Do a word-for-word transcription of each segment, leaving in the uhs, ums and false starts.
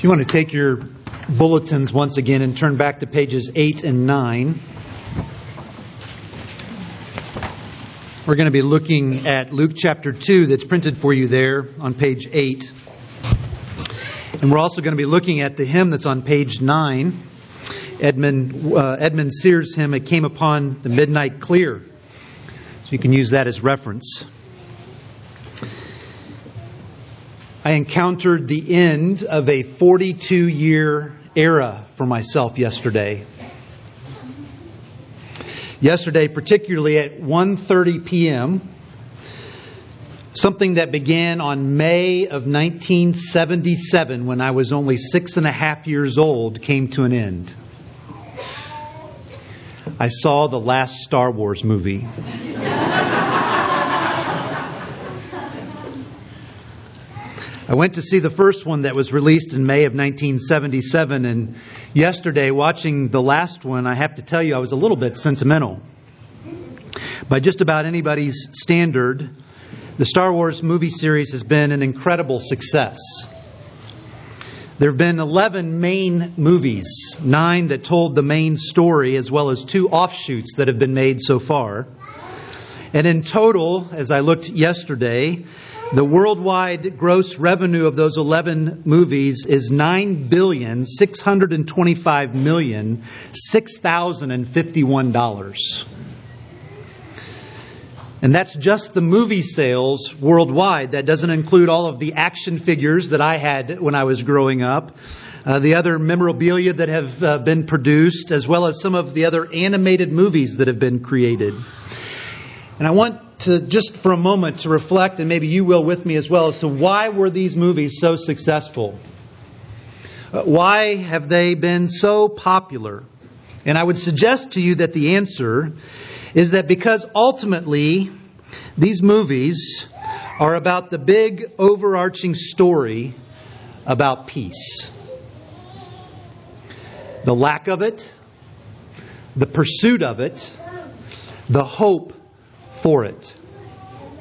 If you want to take your bulletins once again and turn back to pages eight and nine. We're going to be looking at Luke chapter two that's printed for you there on page eight. And we're also going to be looking at the hymn that's on page nine, Edmund, uh, Edmund Sears' hymn, It Came Upon the Midnight Clear. So you can use that as reference. I encountered the end of a forty-two-year era for myself yesterday. Yesterday, particularly at one thirty p.m., something that began on May of nineteen seventy-seven, when I was only six and a half years old, came to an end. I saw the last Star Wars movie. I went to see the first one that was released in May of nineteen seventy-seven, and yesterday, watching the last one, I have to tell you, I was a little bit sentimental. By just about anybody's standard, the Star Wars movie series has been an incredible success. There have been eleven main movies, nine that told the main story, as well as two offshoots that have been made so far. And in total, as I looked yesterday, the worldwide gross revenue of those eleven movies is nine billion six hundred twenty-five million six thousand fifty-one dollars. And that's just the movie sales worldwide. That doesn't include all of the action figures that I had when I was growing up, uh, the other memorabilia that have uh, been produced, as well as some of the other animated movies that have been created. And I want to just for a moment to reflect, and maybe you will with me as well, as to why were these movies so successful? Uh, why have they been so popular? And I would suggest to you that the answer is that because ultimately these movies are about the big overarching story about peace. The lack of it, the pursuit of it, the hope for it.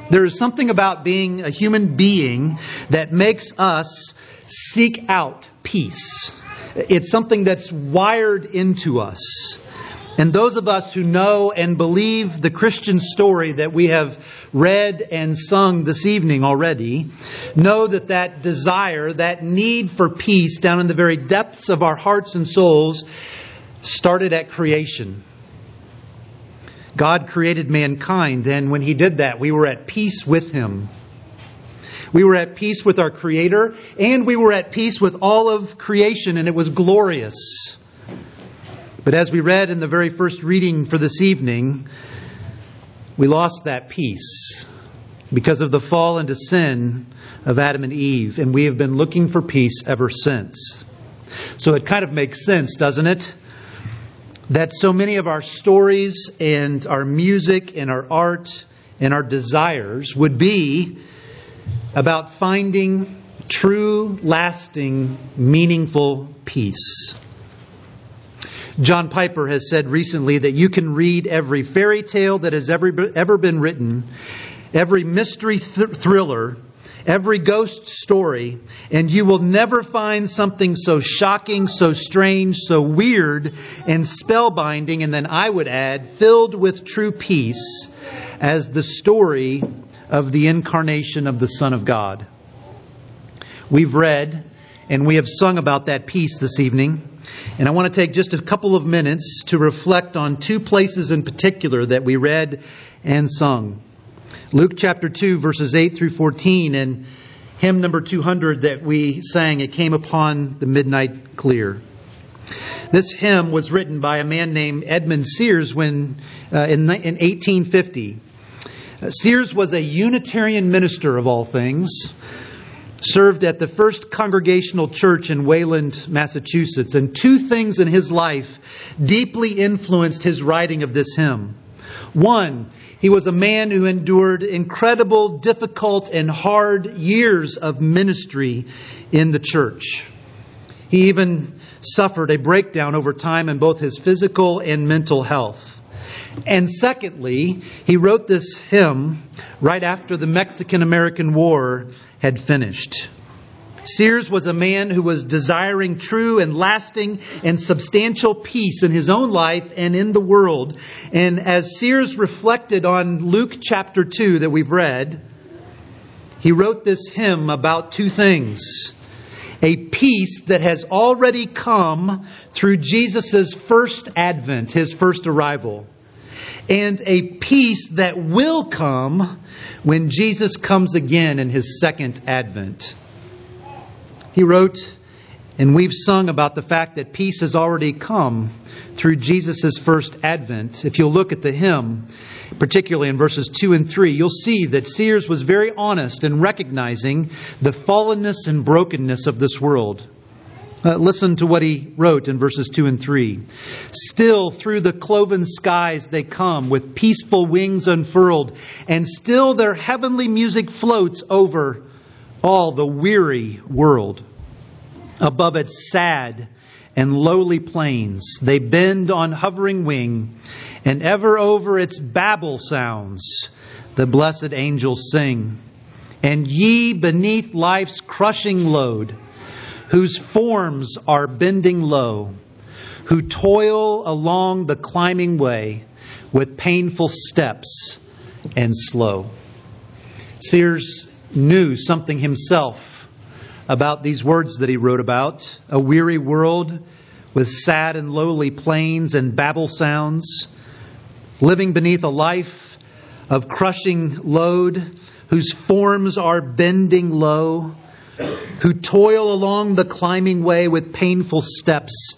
There is something about being a human being that makes us seek out peace. It's something that's wired into us. And those of us who know and believe the Christian story that we have read and sung this evening already know that that desire, that need for peace down in the very depths of our hearts and souls started at creation. God created mankind, and when He did that, we were at peace with Him. We were at peace with our Creator, and we were at peace with all of creation, and it was glorious. But as we read in the very first reading for this evening, we lost that peace because of the fall into sin of Adam and Eve, and we have been looking for peace ever since. So it kind of makes sense, doesn't it? That so many of our stories and our music and our art and our desires would be about finding true, lasting, meaningful peace. John Piper has said recently that you can read every fairy tale that has ever, ever been written, every mystery th- thriller, every ghost story, and you will never find something so shocking, so strange, so weird, and spellbinding, and then I would add, filled with true peace, as the story of the incarnation of the Son of God. We've read and we have sung about that peace this evening, and I want to take just a couple of minutes to reflect on two places in particular that we read and sung. Luke chapter two, verses eight through fourteen, and hymn number two hundred that we sang, It Came Upon the Midnight Clear. This hymn was written by a man named Edmund Sears when uh, in, in eighteen fifty. Uh, Sears was a Unitarian minister of all things, served at the First Congregational Church in Wayland, Massachusetts, and two things in his life deeply influenced his writing of this hymn. One, he was a man who endured incredible, difficult, and hard years of ministry in the church. He even suffered a breakdown over time in both his physical and mental health. And secondly, he wrote this hymn right after the Mexican-American War had finished. Sears was a man who was desiring true and lasting and substantial peace in his own life and in the world. And as Sears reflected on Luke chapter two that we've read, he wrote this hymn about two things. A peace that has already come through Jesus' first advent, his first arrival. And a peace that will come when Jesus comes again in his second advent. He wrote, and we've sung about the fact that peace has already come through Jesus' first advent. If you'll look at the hymn, particularly in verses two and three, you'll see that Sears was very honest in recognizing the fallenness and brokenness of this world. Uh, listen to what he wrote in verses two and three. Still through the cloven skies they come with peaceful wings unfurled, and still their heavenly music floats over all the weary world. Above its sad and lowly plains they bend on hovering wing, and ever over its Babel sounds the blessed angels sing. And ye beneath life's crushing load, whose forms are bending low, who toil along the climbing way with painful steps and slow. Sears knew something himself about these words that he wrote about. A weary world with sad and lowly plains and Babel sounds. Living beneath a life of crushing load, whose forms are bending low, who toil along the climbing way with painful steps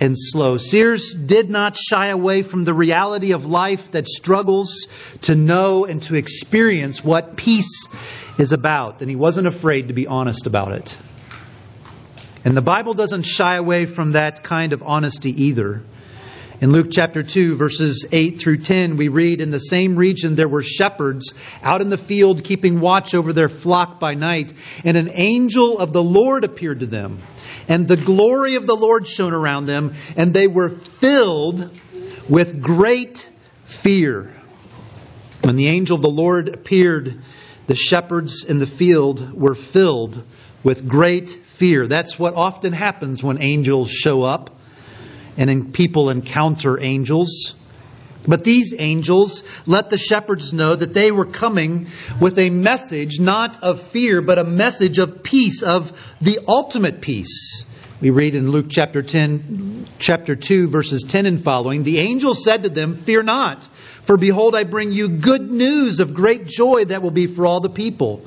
and slow. Sears did not shy away from the reality of life that struggles to know and to experience what peace is about. And he wasn't afraid to be honest about it. And the Bible doesn't shy away from that kind of honesty either. In Luke chapter two, verses eight through ten, we read, in the same region there were shepherds out in the field keeping watch over their flock by night. And an angel of the Lord appeared to them, and the glory of the Lord shone around them, and they were filled with great fear. When the angel of the Lord appeared, the shepherds in the field were filled with great fear. That's what often happens when angels show up. And people encounter angels. But these angels let the shepherds know that they were coming with a message not of fear, but a message of peace, of the ultimate peace. We read in Luke chapter ten, chapter two, verses ten and following, the angel said to them, fear not, for behold, I bring you good news of great joy that will be for all the people.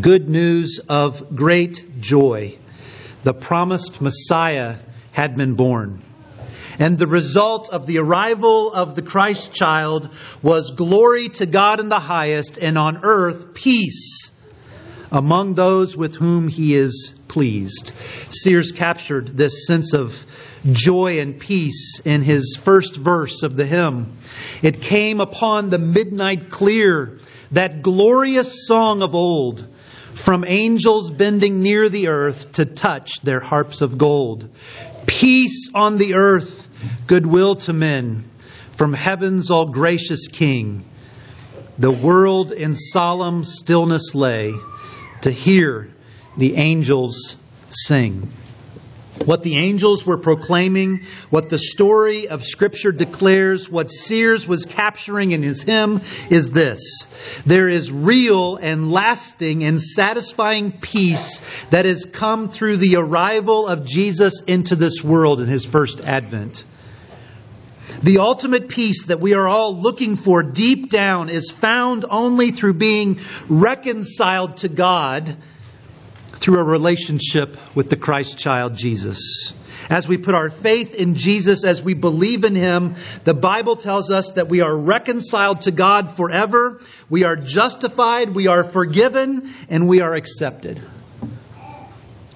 Good news of great joy. The promised Messiah had been born. And the result of the arrival of the Christ child was glory to God in the highest, and on earth peace among those with whom He is pleased. Sears captured this sense of joy and peace in his first verse of the hymn. It came upon the midnight clear, that glorious song of old, from angels bending near the earth to touch their harps of gold. Peace on the earth, goodwill to men, from heaven's all gracious King. The world in solemn stillness lay to hear the angels sing. What the angels were proclaiming, what the story of Scripture declares, what Sears was capturing in his hymn is this. There is real and lasting and satisfying peace that has come through the arrival of Jesus into this world in His first advent. The ultimate peace that we are all looking for deep down is found only through being reconciled to God through a relationship with the Christ child Jesus. As we put our faith in Jesus, as we believe in Him, the Bible tells us that we are reconciled to God forever. We are justified, we are forgiven, and we are accepted.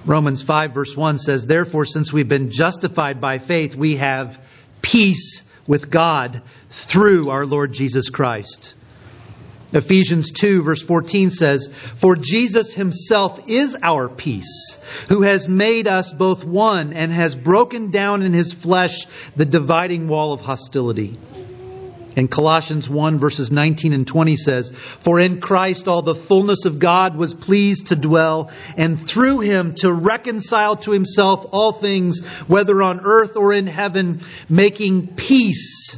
Romans five verse one says, "Therefore, since we've been justified by faith, we have peace with God through our Lord Jesus Christ." Ephesians two verse fourteen says, "For Jesus himself is our peace, who has made us both one and has broken down in his flesh the dividing wall of hostility." And Colossians one verses nineteen and twenty says, "For in Christ all the fullness of God was pleased to dwell, and through him to reconcile to himself all things, whether on earth or in heaven, making peace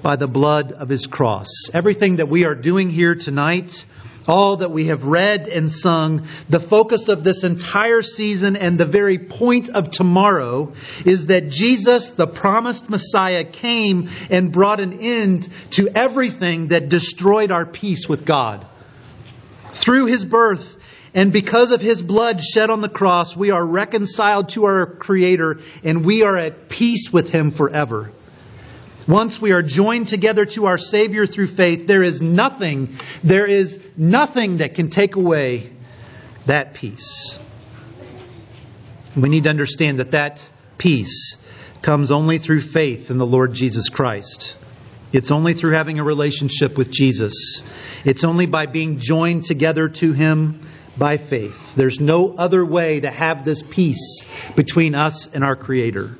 by the blood of his cross." Everything that we are doing here tonight, all that we have read and sung, the focus of this entire season and the very point of tomorrow is that Jesus, the promised Messiah, came and brought an end to everything that destroyed our peace with God. Through his birth and because of his blood shed on the cross, we are reconciled to our Creator and we are at peace with him forever. Once we are joined together to our Savior through faith, there is nothing, there is nothing that can take away that peace. We need to understand that that peace comes only through faith in the Lord Jesus Christ. It's only through having a relationship with Jesus. It's only by being joined together to Him by faith. There's no other way to have this peace between us and our Creator.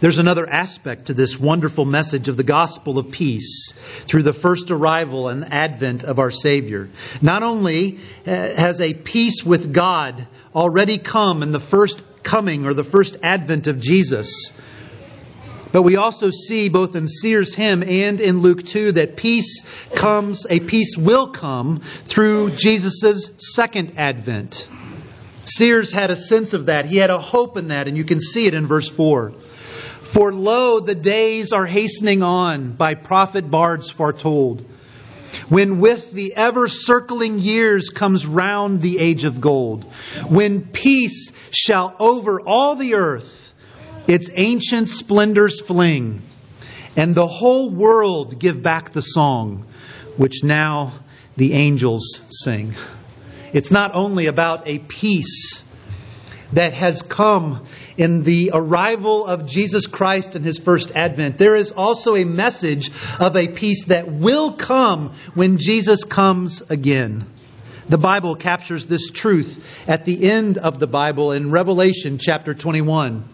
There's another aspect to this wonderful message of the gospel of peace through the first arrival and advent of our Savior. Not only has a peace with God already come in the first coming or the first advent of Jesus, but we also see both in Sears' hymn and in Luke two that peace comes, a peace will come through Jesus' second advent. Sears had a sense of that. He had a hope in that, and you can see it in verse four. "For lo, the days are hastening on, by prophet bards foretold, when with the ever-circling years comes round the age of gold, when peace shall over all the earth its ancient splendors fling, and the whole world give back the song, which now the angels sing." It's not only about a peace that has come in the arrival of Jesus Christ in His first advent. There is also a message of a peace that will come when Jesus comes again. The Bible captures this truth at the end of the Bible in Revelation chapter twenty-one.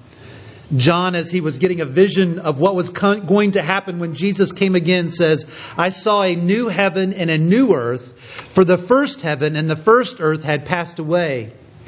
John, as he was getting a vision of what was going to happen when Jesus came again, says, "I saw a new heaven and a new earth, for the first heaven and the first earth had passed away,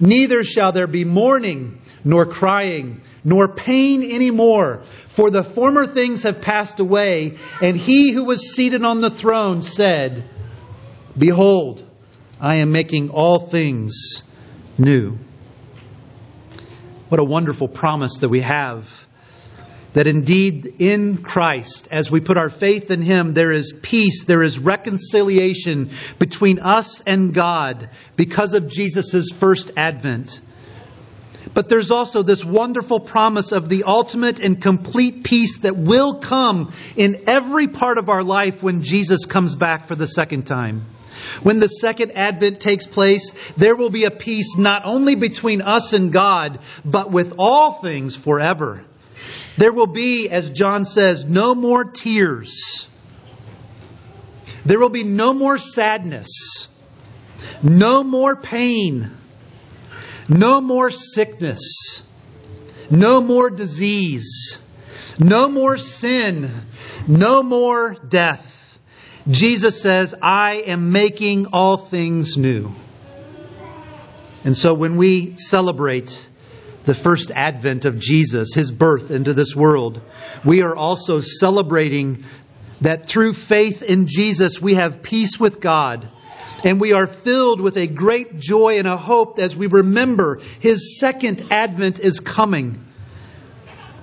Neither shall there be mourning, nor crying, nor pain any more, for the former things have passed away.' And He who was seated on the throne said, 'Behold, I am making all things new.'" What a wonderful promise that we have, that indeed in Christ, as we put our faith in Him, there is peace, there is reconciliation between us and God because of Jesus' first advent. But there's also this wonderful promise of the ultimate and complete peace that will come in every part of our life when Jesus comes back for the second time. When the second advent takes place, there will be a peace not only between us and God, but with all things forever. There will be, as John says, no more tears. There will be no more sadness, no more pain, no more sickness, no more disease, no more sin, no more death. Jesus says, "I am making all things new." And so when we celebrate the first advent of Jesus, His birth into this world, we are also celebrating that through faith in Jesus we have peace with God, And we are filled with a great joy and a hope as we remember His second advent is coming.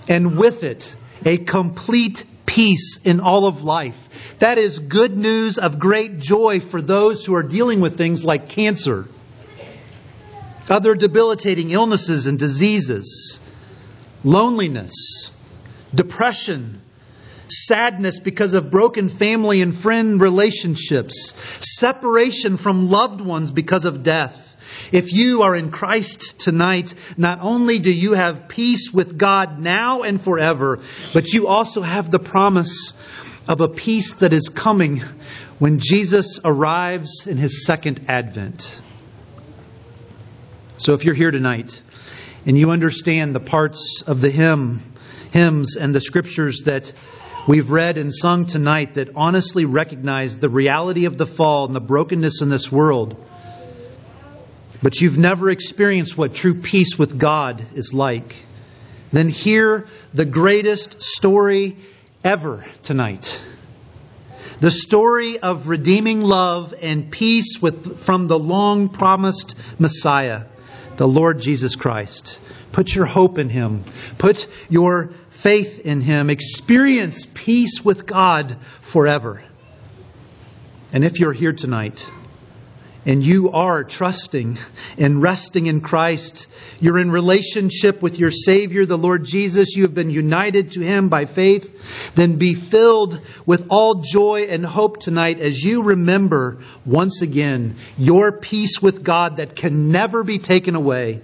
And with it, a complete peace in all of life. That is good news of great joy for those who are dealing with things like cancer, other debilitating illnesses and diseases, loneliness, depression, sadness because of broken family and friend relationships, separation from loved ones because of death. If you are in Christ tonight, not only do you have peace with God now and forever, but you also have the promise of a peace that is coming when Jesus arrives in His second advent. So if you're here tonight and you understand the parts of the hymn, hymns and the scriptures that we've read and sung tonight that honestly recognize the reality of the fall and the brokenness in this world, but you've never experienced what true peace with God is like, then hear the greatest story ever tonight. The story of redeeming love and peace with, from the long-promised Messiah, the Lord Jesus Christ. Put your hope in Him. Put your faith in Him. Experience peace with God forever. And if you're here tonight and you are trusting and resting in Christ, you're in relationship with your Savior, the Lord Jesus, you have been united to Him by faith, then be filled with all joy and hope tonight as you remember once again your peace with God that can never be taken away.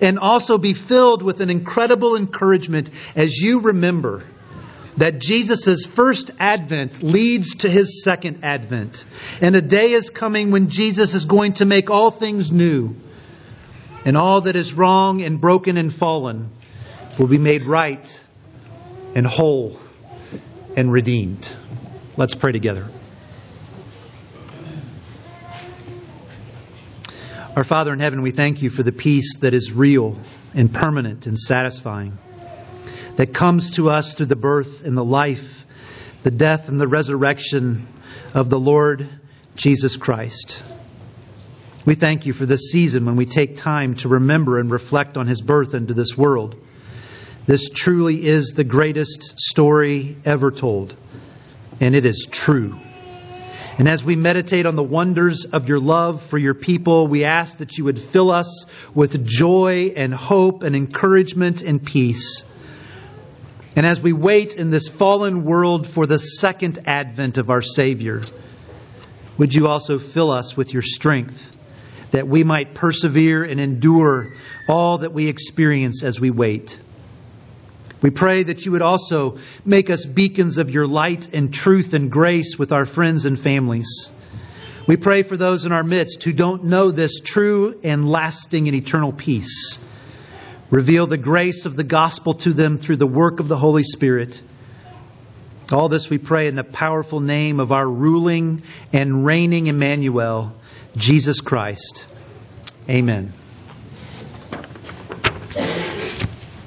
And also be filled with an incredible encouragement as you remember that Jesus' first advent leads to His second advent. And a day is coming when Jesus is going to make all things new. And all that is wrong and broken and fallen will be made right and whole and redeemed. Let's pray together. Our Father in heaven, we thank You for the peace that is real and permanent and satisfying, that comes to us through the birth and the life, the death and the resurrection of the Lord Jesus Christ. We thank You for this season when we take time to remember and reflect on His birth into this world. This truly is the greatest story ever told, and it is true. And as we meditate on the wonders of Your love for Your people, we ask that You would fill us with joy and hope and encouragement and peace. And as we wait in this fallen world for the second advent of our Savior, would You also fill us with Your strength that we might persevere and endure all that we experience as we wait. We pray that You would also make us beacons of Your light and truth and grace with our friends and families. We pray for those in our midst who don't know this true and lasting and eternal peace. Reveal the grace of the gospel to them through the work of the Holy Spirit. All this we pray in the powerful name of our ruling and reigning Emmanuel, Jesus Christ. Amen.